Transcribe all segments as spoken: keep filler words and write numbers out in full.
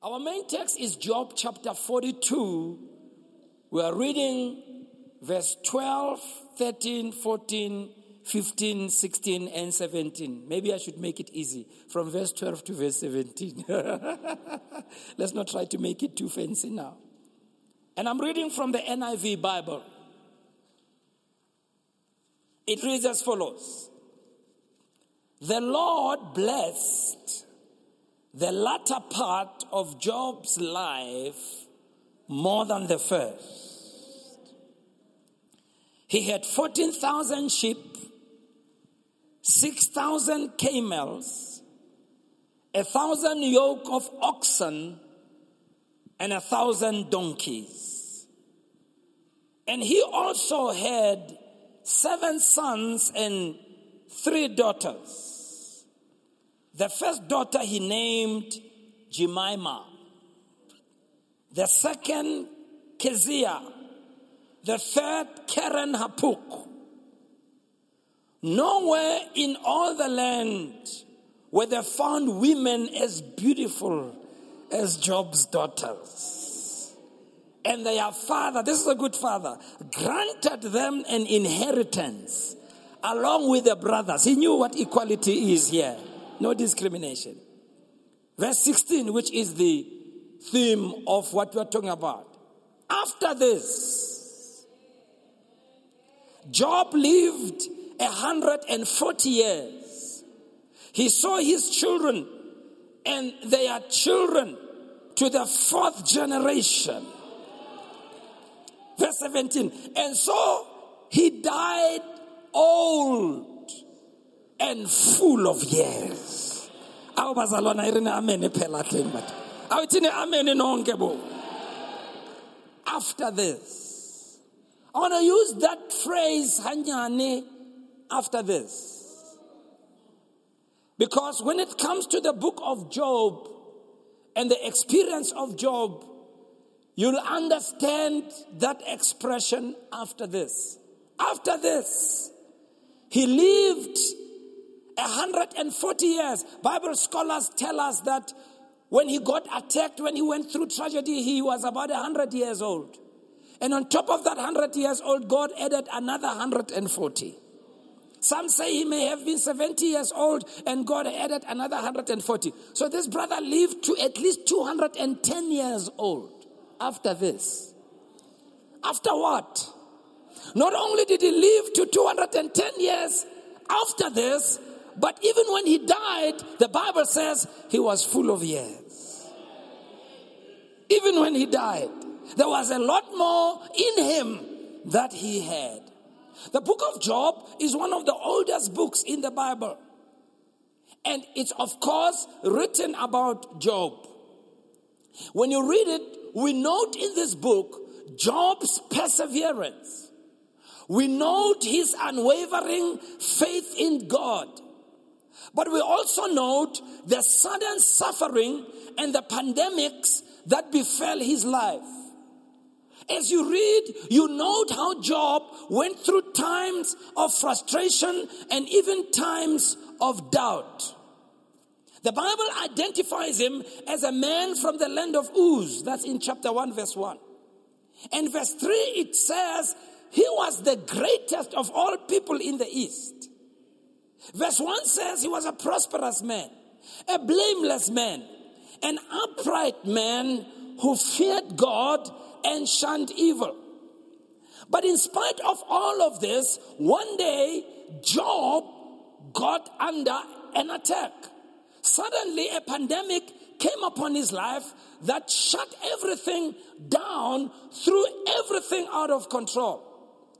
Our main text is Job chapter forty-two. We are reading verse twelve, thirteen, fourteen, fifteen, sixteen, and seventeen. Maybe I should make it easy. From verse twelve to verse seventeen. Let's not try to make it too fancy now. And I'm reading from the N I V Bible. It reads as follows. The Lord blessed the latter part of Job's life more than the first. He had fourteen thousand sheep, six thousand camels, a thousand yoke of oxen, and a thousand donkeys. And he also had seven sons and three daughters. The first daughter he named Jemima. The second, Kezia. The third, Karen Hapuk. Nowhere in all the land were there found women as beautiful as Job's daughters. And their father, this is a good father, granted them an inheritance along with their brothers. He knew what equality is here. No discrimination. Verse sixteen, which is the theme of what we're talking about. After this, Job lived one hundred forty years. He saw his children and their children to the fourth generation. Verse seventeen. And so he died old and full of years. After this. I want to use that phrase, Hanyane, after this. Because when it comes to the book of Job and the experience of Job, you'll understand that expression after this. After this, he lived one hundred forty years. Bible scholars tell us that when he got attacked, when he went through tragedy, he was about one hundred years old. And on top of that one hundred years old, God added another one hundred forty. Some say he may have been seventy years old and God added another one hundred forty. So this brother lived to at least two hundred ten years old after this. After what? Not only did he live to two hundred ten years after this, but even when he died, the Bible says he was full of years. Even when he died, there was a lot more in him that he had. The book of Job is one of the oldest books in the Bible. And it's, of course, written about Job. When you read it, we note in this book Job's perseverance. We note his unwavering faith in God. But we also note the sudden suffering and the pandemics that befell his life. As you read, you note how Job went through times of frustration and even times of doubt. The Bible identifies him as a man from the land of Uz. That's in chapter one, verse one. And verse three, it says, he was the greatest of all people in the East. Verse one says he was a prosperous man, a blameless man, an upright man who feared God and shunned evil. But in spite of all of this, one day Job got under an attack. Suddenly a pandemic came upon his life that shut everything down, threw everything out of control.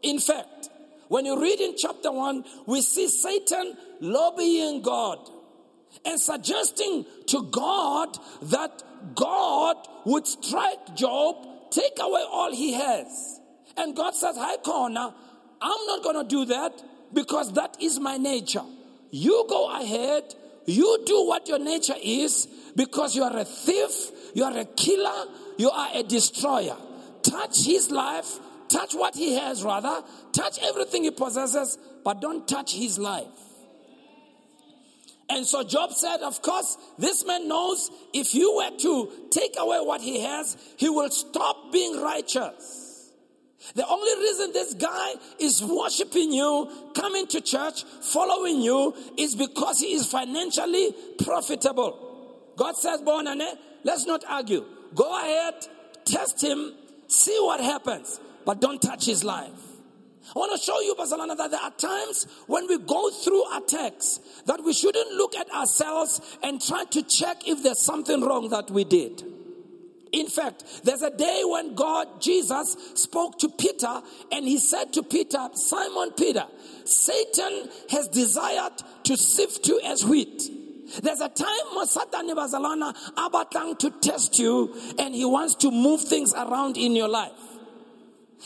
In fact, when you read in chapter one, we see Satan lobbying God and suggesting to God that God would strike Job, take away all he has. And God says, hi, Corner, I'm not going to do that because that is my nature. You go ahead. You do what your nature is because you are a thief. You are a killer. You are a destroyer. Touch his life. Touch what he has, rather. Touch everything he possesses, but don't touch his life. And so Job said, of course, this man knows if you were to take away what he has, he will stop being righteous. The only reason this guy is worshiping you, coming to church, following you, is because he is financially profitable. God says, Bonane, let's not argue. Go ahead, test him, see what happens, but don't touch his life. I want to show you, Barcelona, that there are times when we go through attacks that we shouldn't look at ourselves and try to check if there's something wrong that we did. In fact, there's a day when God, Jesus, spoke to Peter and he said to Peter, Simon Peter, Satan has desired to sift you as wheat. There's a time when Satan, Barcelona, abatang to test you and he wants to move things around in your life.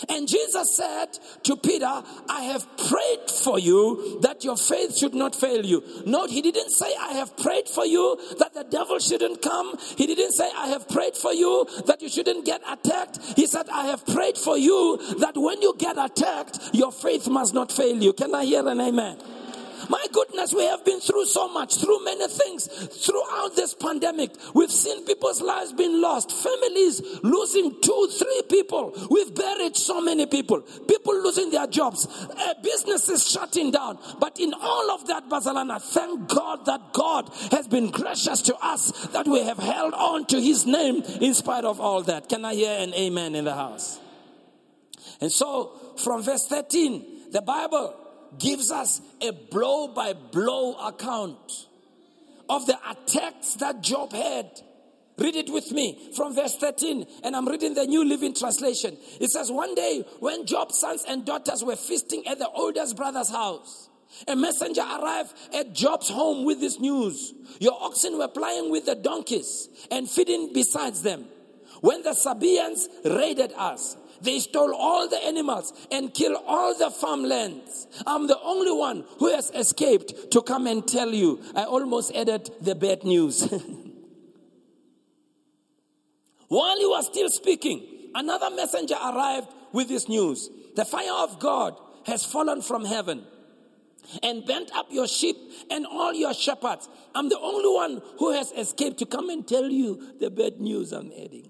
And Jesus said to Peter, I have prayed for you that your faith should not fail you. No, he didn't say, I have prayed for you that the devil shouldn't come. He didn't say, I have prayed for you that you shouldn't get attacked. He said, I have prayed for you that when you get attacked, your faith must not fail you. Can I hear an amen? My goodness, we have been through so much, through many things. Throughout this pandemic, we've seen people's lives being lost, families losing two, three people. We've buried so many people, people losing their jobs, uh, businesses shutting down. But in all of that, Barcelona, thank God that God has been gracious to us, that we have held on to his name in spite of all that. Can I hear an amen in the house? And so from verse thirteen, the Bible gives us a blow-by-blow account of the attacks that Job had. Read it with me from verse thirteen, and I'm reading the New Living Translation. It says, one day when Job's sons and daughters were feasting at the oldest brother's house, a messenger arrived at Job's home with this news. Your oxen were plying with the donkeys and feeding besides them. When the Sabeans raided us, they stole all the animals and killed all the farmlands. I'm the only one who has escaped to come and tell you. I almost added the bad news. While he was still speaking, another messenger arrived with this news. The fire of God has fallen from heaven and burnt up your sheep and all your shepherds. I'm the only one who has escaped to come and tell you the bad news I'm adding.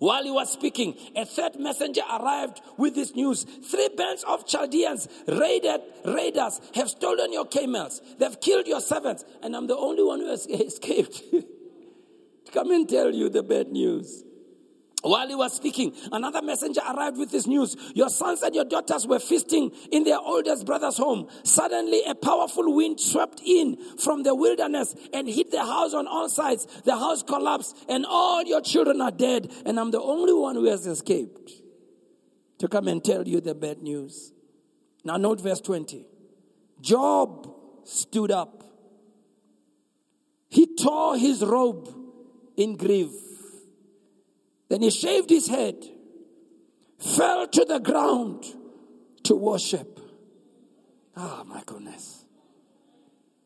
While he was speaking, a third messenger arrived with this news. Three bands of Chaldeans, raided, raiders, have stolen your camels. They've killed your servants. And I'm the only one who has escaped. Come and tell you the bad news. While he was speaking, another messenger arrived with this news. Your sons and your daughters were feasting in their oldest brother's home. Suddenly, a powerful wind swept in from the wilderness and hit the house on all sides. The house collapsed and all your children are dead. And I'm the only one who has escaped to come and tell you the bad news. Now note verse twenty. Job stood up. He tore his robe in grief. Then he shaved his head, fell to the ground to worship. Ah, oh, my goodness.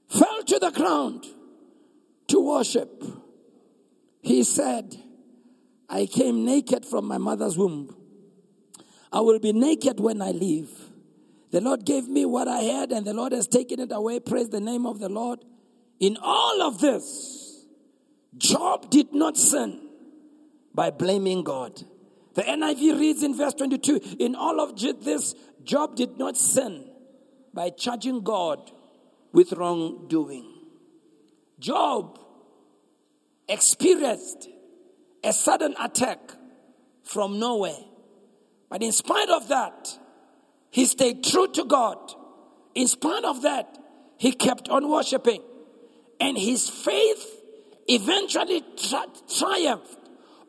Fell to the ground to worship. He said, I came naked from my mother's womb. I will be naked when I leave. The Lord gave me what I had, and the Lord has taken it away. Praise the name of the Lord. In all of this, Job did not sin by blaming God. The N I V reads in verse twenty-two, in all of this, Job did not sin by charging God with wrongdoing. Job experienced a sudden attack from nowhere. But in spite of that, he stayed true to God. In spite of that, he kept on worshiping. And his faith eventually tri- triumphed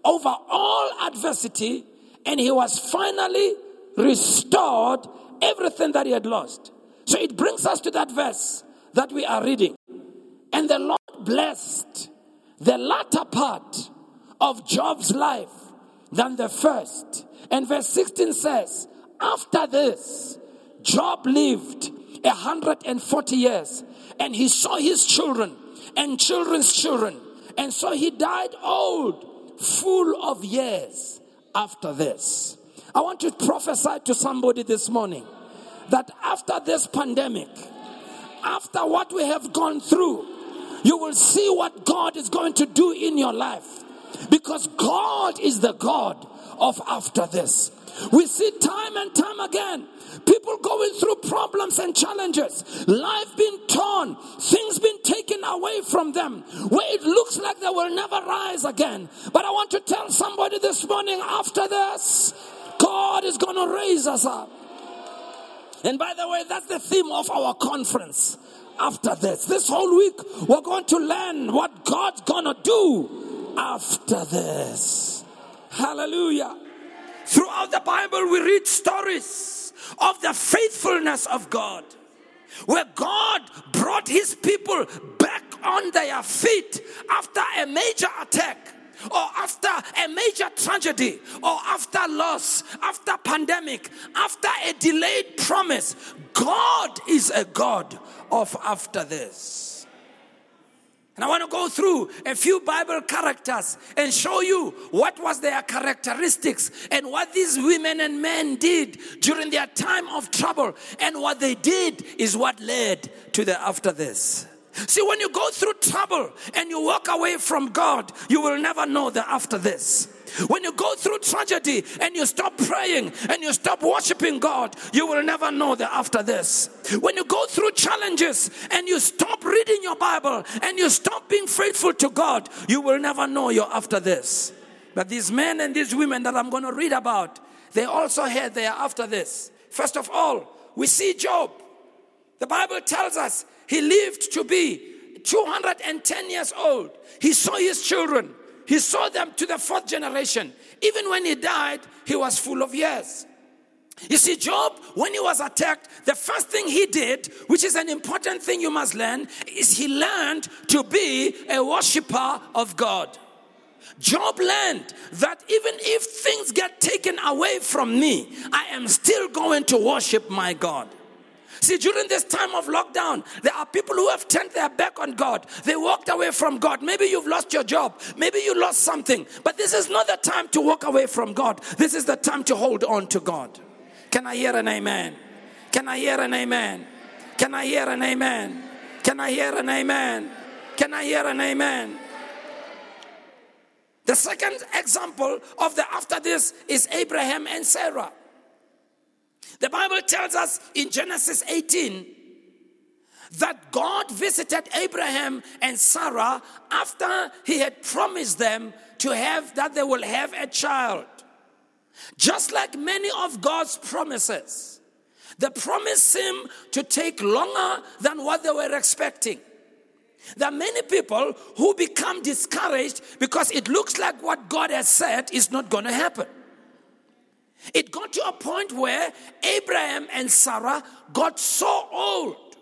over all adversity, and he was finally restored everything that he had lost. So it brings us to that verse that we are reading. And the Lord blessed the latter part of Job's life than the first. And verse sixteen says, after this, Job lived one hundred forty years, and he saw his children and children's children, and so he died old, full of years after this. I want to prophesy to somebody this morning that after this pandemic, after what we have gone through, you will see what God is going to do in your life. Because God is the God of after this. We see time and time again, people going through problems and challenges, life being torn, things being taken away from them, where it looks like they will never rise again. But I want to tell somebody this morning, after this, God is going to raise us up. And by the way, that's the theme of our conference, after this. This whole week, we're going to learn what God's going to do after this. Hallelujah. Throughout the Bible, we read stories of the faithfulness of God, where God brought his people back on their feet after a major attack, or after a major tragedy, or after loss, after pandemic, after a delayed promise. God is a God of after this. And I want to go through a few Bible characters and show you what was their characteristics and what these women and men did during their time of trouble. And what they did is what led to the after this. See, when you go through trouble and you walk away from God, you will never know the after this. When you go through tragedy and you stop praying and you stop worshiping God, you will never know the after this. When you go through challenges and you stop reading your Bible and you stop being faithful to God, you will never know your after this. But these men and these women that I'm going to read about, they also had their after this. First of all, we see Job. The Bible tells us he lived to be two hundred ten years old. He saw his children. He saw them to the fourth generation. Even when he died, he was full of years. You see, Job, when he was attacked, the first thing he did, which is an important thing you must learn, is he learned to be a worshiper of God. Job learned that even if things get taken away from me, I am still going to worship my God. See, during this time of lockdown, there are people who have turned their back on God. They walked away from God. Maybe you've lost your job. Maybe you lost something. But this is not the time to walk away from God. This is the time to hold on to God. Can I hear an amen? Can I hear an amen? Can I hear an amen? Can I hear an amen? Can I hear an amen? The second example of the after this is Abraham and Sarah. The Bible tells us in Genesis eighteen that God visited Abraham and Sarah after he had promised them to have, that they will have a child. Just like many of God's promises, the promise seemed to take longer than what they were expecting. There are many people who become discouraged because it looks like what God has said is not going to happen. It got to a point where Abraham and Sarah got so old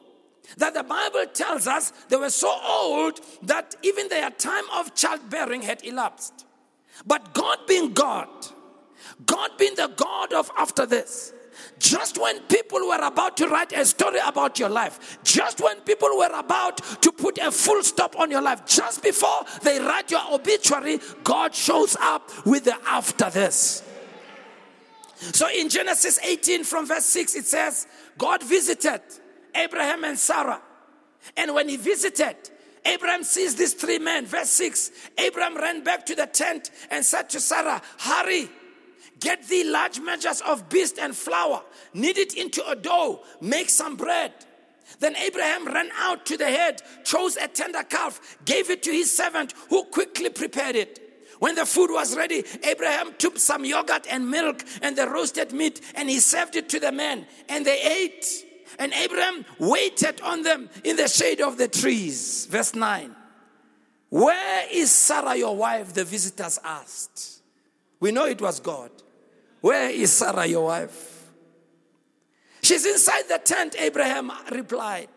that the Bible tells us they were so old that even their time of childbearing had elapsed. But God being God, God being the God of after this, just when people were about to write a story about your life, just when people were about to put a full stop on your life, just before they write your obituary, God shows up with the after this. So in Genesis eighteen from verse six, it says, God visited Abraham and Sarah. And when he visited, Abraham sees these three men. Verse six, Abraham ran back to the tent and said to Sarah, hurry, get thee large measures of beast and flour, knead it into a dough, make some bread. Then Abraham ran out to the head, chose a tender calf, gave it to his servant who quickly prepared it. When the food was ready, Abraham took some yogurt and milk and the roasted meat and he served it to the men and they ate. And Abraham waited on them in the shade of the trees. Verse nine. Where is Sarah your wife? The visitors asked. We know it was God. Where is Sarah your wife? She's inside the tent, Abraham replied.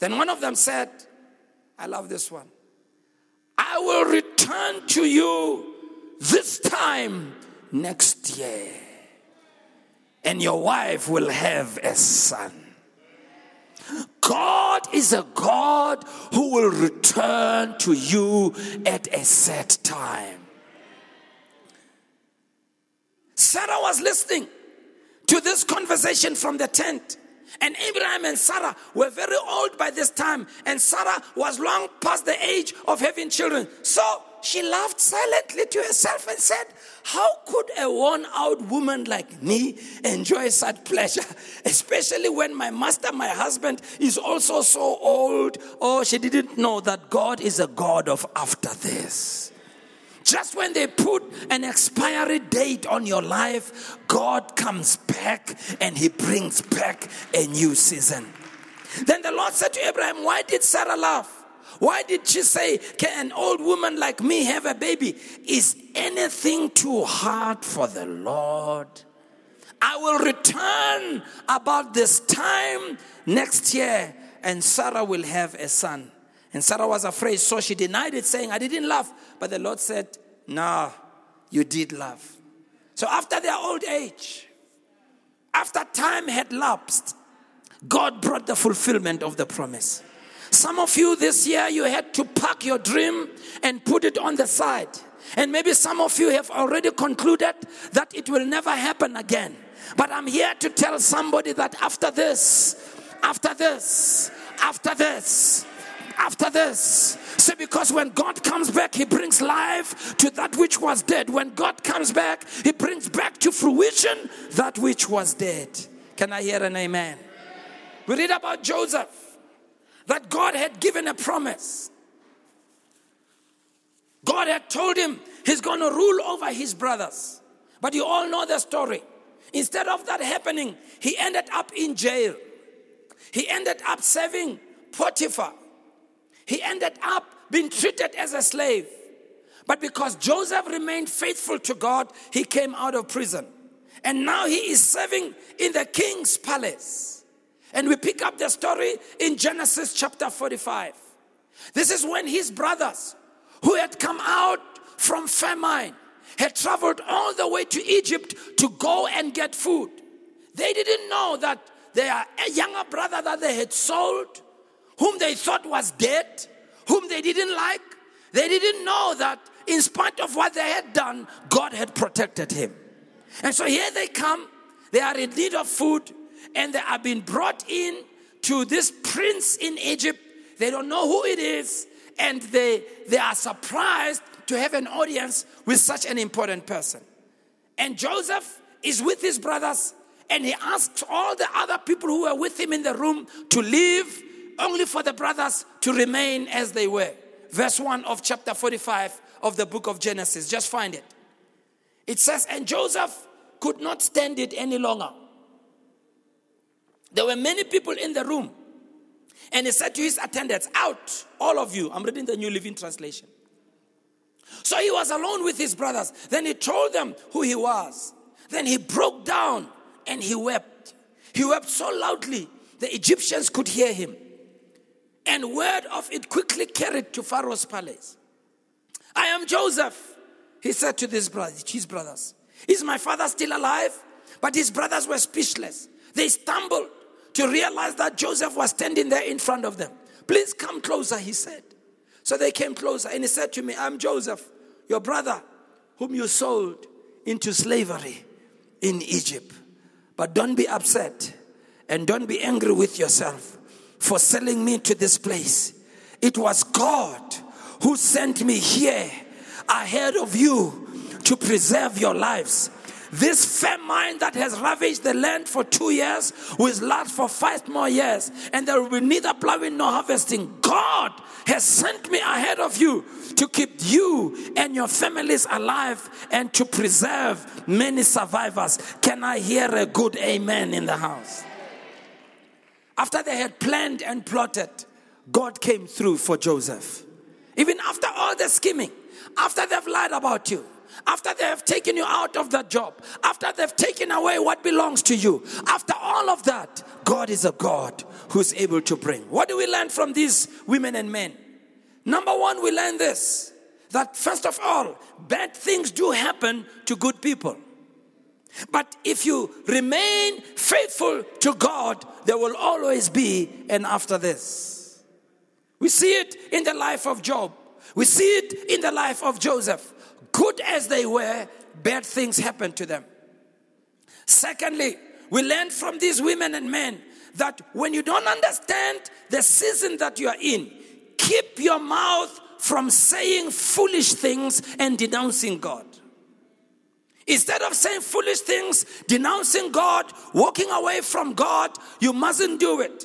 Then one of them said, I love this one. I will return to you this time next year, and your wife will have a son. God is a God who will return to you at a set time. Sarah was listening to this conversation from the tent. And Abraham and Sarah were very old by this time. And Sarah was long past the age of having children. So she laughed silently to herself and said, how could a worn-out woman like me enjoy such pleasure, especially when my master, my husband, is also so old? Oh, she didn't know that God is a God of after this. Just when they put an expiry date on your life, God comes back and he brings back a new season. Then the Lord said to Abraham, why did Sarah laugh? Why did she say, can an old woman like me have a baby? Is anything too hard for the Lord? I will return about this time next year and Sarah will have a son. And Sarah was afraid, so she denied it, saying, I didn't laugh. But the Lord said, no, you did laugh. So after their old age, after time had lapsed, God brought the fulfillment of the promise. Some of you this year, you had to pack your dream and put it on the side. And maybe some of you have already concluded that it will never happen again. But I'm here to tell somebody that after this, after this, after this, after this. See, because when God comes back, he brings life to that which was dead. When God comes back, he brings back to fruition that which was dead. Can I hear an amen? We read about Joseph, that God had given a promise. God had told him he's going to rule over his brothers. But you all know the story. Instead of that happening, he ended up in jail. He ended up serving Potiphar. He ended up being treated as a slave. But because Joseph remained faithful to God, he came out of prison. And now he is serving in the king's palace. And we pick up the story in Genesis chapter forty-five. This is when his brothers, who had come out from famine, had traveled all the way to Egypt to go and get food. They didn't know that their younger brother that they had sold, whom they thought was dead, whom they didn't like. They didn't know that in spite of what they had done, God had protected him. And so here they come, they are in need of food, and they are being brought in to this prince in Egypt. They don't know who it is, and they, they are surprised to have an audience with such an important person. And Joseph is with his brothers, and he asks all the other people who were with him in the room to leave, only for the brothers to remain as they were. Verse one of chapter forty-five of the book of Genesis. Just find it. It says, and Joseph could not stand it any longer. There were many people in the room. And he said to his attendants, out, all of you. I'm reading the New Living Translation. So he was alone with his brothers. Then he told them who he was. Then he broke down and he wept. He wept so loudly the Egyptians could hear him. And word of it quickly carried to Pharaoh's palace. I am Joseph, he said to his brothers. Is my father still alive? But his brothers were speechless. They stumbled to realize that Joseph was standing there in front of them. Please come closer, he said. So they came closer and he said to me, I am Joseph, your brother, whom you sold into slavery in Egypt. But don't be upset and don't be angry with yourself for selling me to this place. It was God who sent me here ahead of you to preserve your lives. This famine that has ravaged the land for two years will last for five more years, and there will be neither plowing nor harvesting. God has sent me ahead of you to keep you and your families alive and to preserve many survivors. Can I hear a good amen in the house? After they had planned and plotted, God came through for Joseph. Even after all the scheming, after they've lied about you, after they have taken you out of that job, after they've taken away what belongs to you, after all of that, God is a God who's able to bring. What do we learn from these women and men? Number one, we learn this, that first of all, bad things do happen to good people. But if you remain faithful to God, there will always be an after this. We see it in the life of Job. We see it in the life of Joseph. Good as they were, bad things happened to them. Secondly, we learn from these women and men that when you don't understand the season that you are in, keep your mouth from saying foolish things and denouncing God. Instead of saying foolish things, denouncing God, walking away from God, you mustn't do it.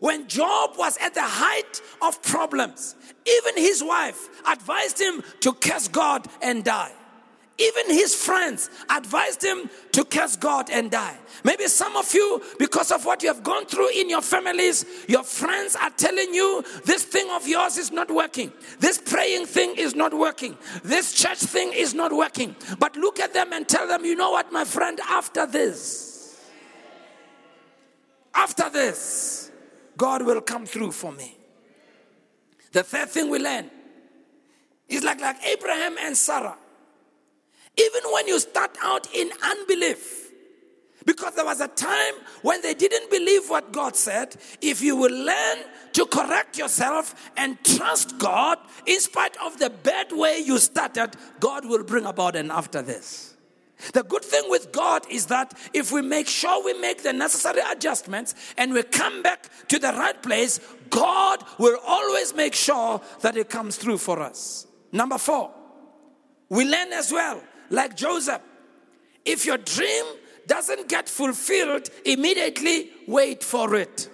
When Job was at the height of problems, even his wife advised him to curse God and die. Even his friends advised him to curse God and die. Maybe some of you, because of what you have gone through in your families, your friends are telling you this thing of yours is not working. This praying thing is not working. This church thing is not working. But look at them and tell them, you know what, my friend, after this, after this, God will come through for me. The third thing we learn is like, like Abraham and Sarah. Even when you start out in unbelief, because there was a time when they didn't believe what God said, if you will learn to correct yourself and trust God, in spite of the bad way you started, God will bring about an after this. The good thing with God is that if we make sure we make the necessary adjustments and we come back to the right place, God will always make sure that it comes through for us. Number four, we learn as well, like Joseph, if your dream doesn't get fulfilled immediately, wait for it.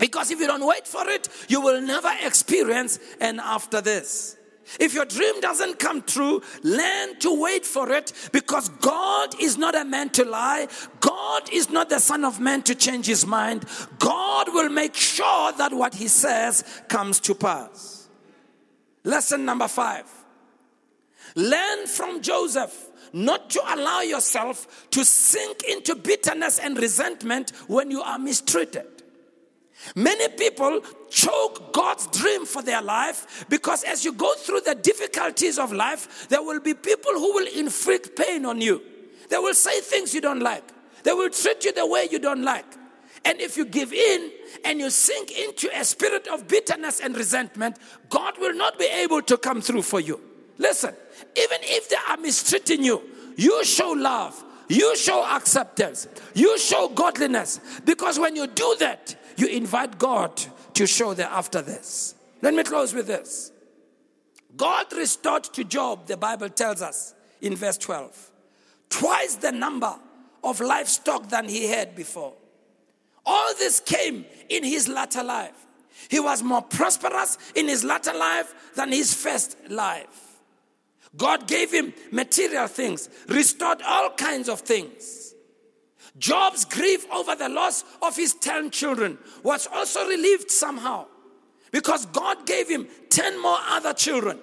Because if you don't wait for it, you will never experience an after this. If your dream doesn't come true, learn to wait for it, because God is not a man to lie. God is not the son of man to change his mind. God will make sure that what he says comes to pass. Lesson number five. Learn from Joseph not to allow yourself to sink into bitterness and resentment when you are mistreated. Many people choke God's dream for their life because as you go through the difficulties of life, there will be people who will inflict pain on you. They will say things you don't like. They will treat you the way you don't like. And if you give in and you sink into a spirit of bitterness and resentment, God will not be able to come through for you. Listen, even if they are mistreating you, you show love, you show acceptance, you show godliness. Because when you do that, you invite God to show the after this. Let me close with this. God restored to Job, the Bible tells us in verse twelve, twice the number of livestock than he had before. All this came in his latter life. He was more prosperous in his latter life than his first life. God gave him material things, restored all kinds of things. Job's grief over the loss of his ten children was also relieved somehow, because God gave him ten more other children.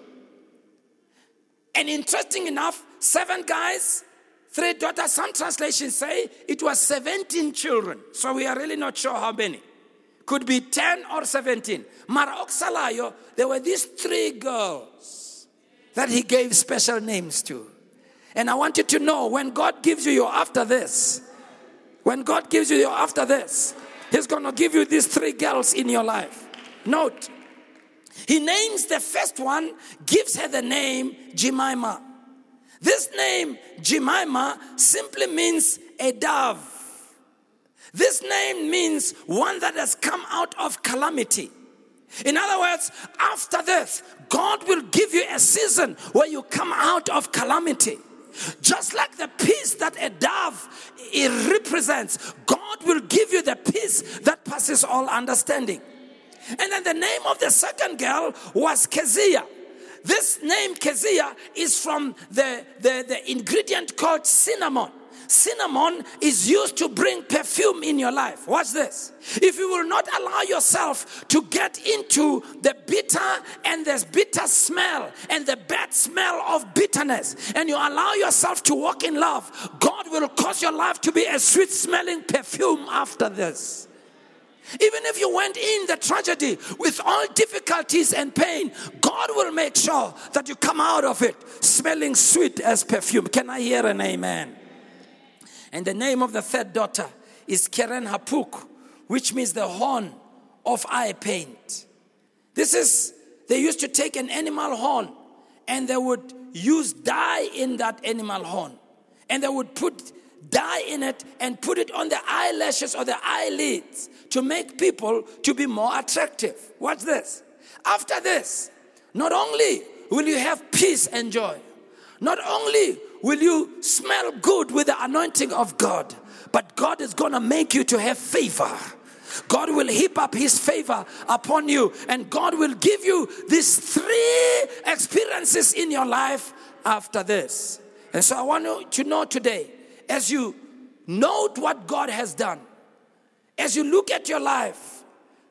And interesting enough, seven guys, three daughters, some translations say it was seventeen children. So we are really not sure how many. Could be ten or seventeen. Maraoxalayo, there were these three girls that he gave special names to. And I want you to know, when God gives you your after this, when God gives you your after this, he's going to give you these three girls in your life. Note, he names the first one, gives her the name Jemima. This name Jemima simply means a dove. This name means one that has come out of calamity. In other words, after this, God will give you a season where you come out of calamity. Just like the peace that a dove it represents, God will give you the peace that passes all understanding. And then the name of the second girl was Kezia. This name Kezia is from the, the, the ingredient called cinnamon. Cinnamon is used to bring perfume in your life. Watch this. If you will not allow yourself to get into the bitter and this bitter smell and the bad smell of bitterness, and you allow yourself to walk in love, God will cause your life to be a sweet smelling perfume after this. Even if you went in the tragedy with all difficulties and pain, God will make sure that you come out of it smelling sweet as perfume. Can I hear an amen? And the name of the third daughter is Karen Hapuk, which means the horn of eye paint. This is, they used to take an animal horn and they would use dye in that animal horn. And they would put dye in it, and put it on the eyelashes or the eyelids to make people to be more attractive. Watch this. After this, not only will you have peace and joy, not only will you smell good with the anointing of God, but God is going to make you to have favor. God will heap up his favor upon you, and God will give you these three experiences in your life after this. And so I want you to know today, as you note what God has done, as you look at your life,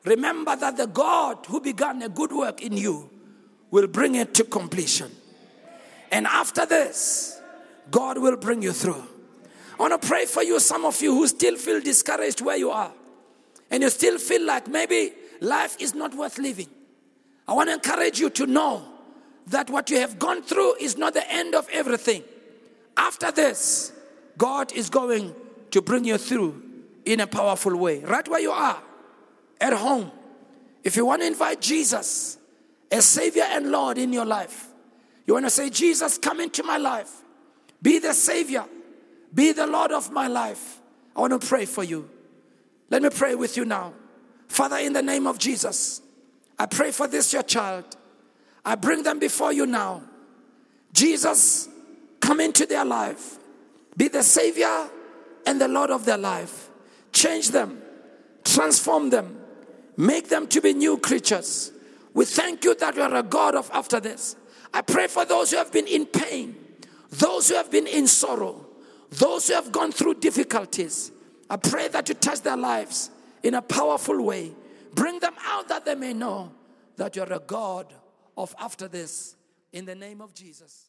remember that the God who began a good work in you will bring it to completion. And after this, God will bring you through. I want to pray for you, some of you who still feel discouraged where you are. And you still feel like maybe life is not worth living. I want to encourage you to know that what you have gone through is not the end of everything. After this, God is going to bring you through in a powerful way. Right where you are, at home, if you want to invite Jesus as Savior and Lord in your life, you want to say, Jesus, come into my life. Be the Savior. Be the Lord of my life. I want to pray for you. Let me pray with you now. Father, in the name of Jesus, I pray for this, your child. I bring them before you now. Jesus, come into their life. Be the Savior and the Lord of their life. Change them. Transform them. Make them to be new creatures. We thank you that you are a God of after this. I pray for those who have been in pain, those who have been in sorrow, those who have gone through difficulties. I pray that you touch their lives in a powerful way. Bring them out that they may know that you're a God of after this. In the name of Jesus.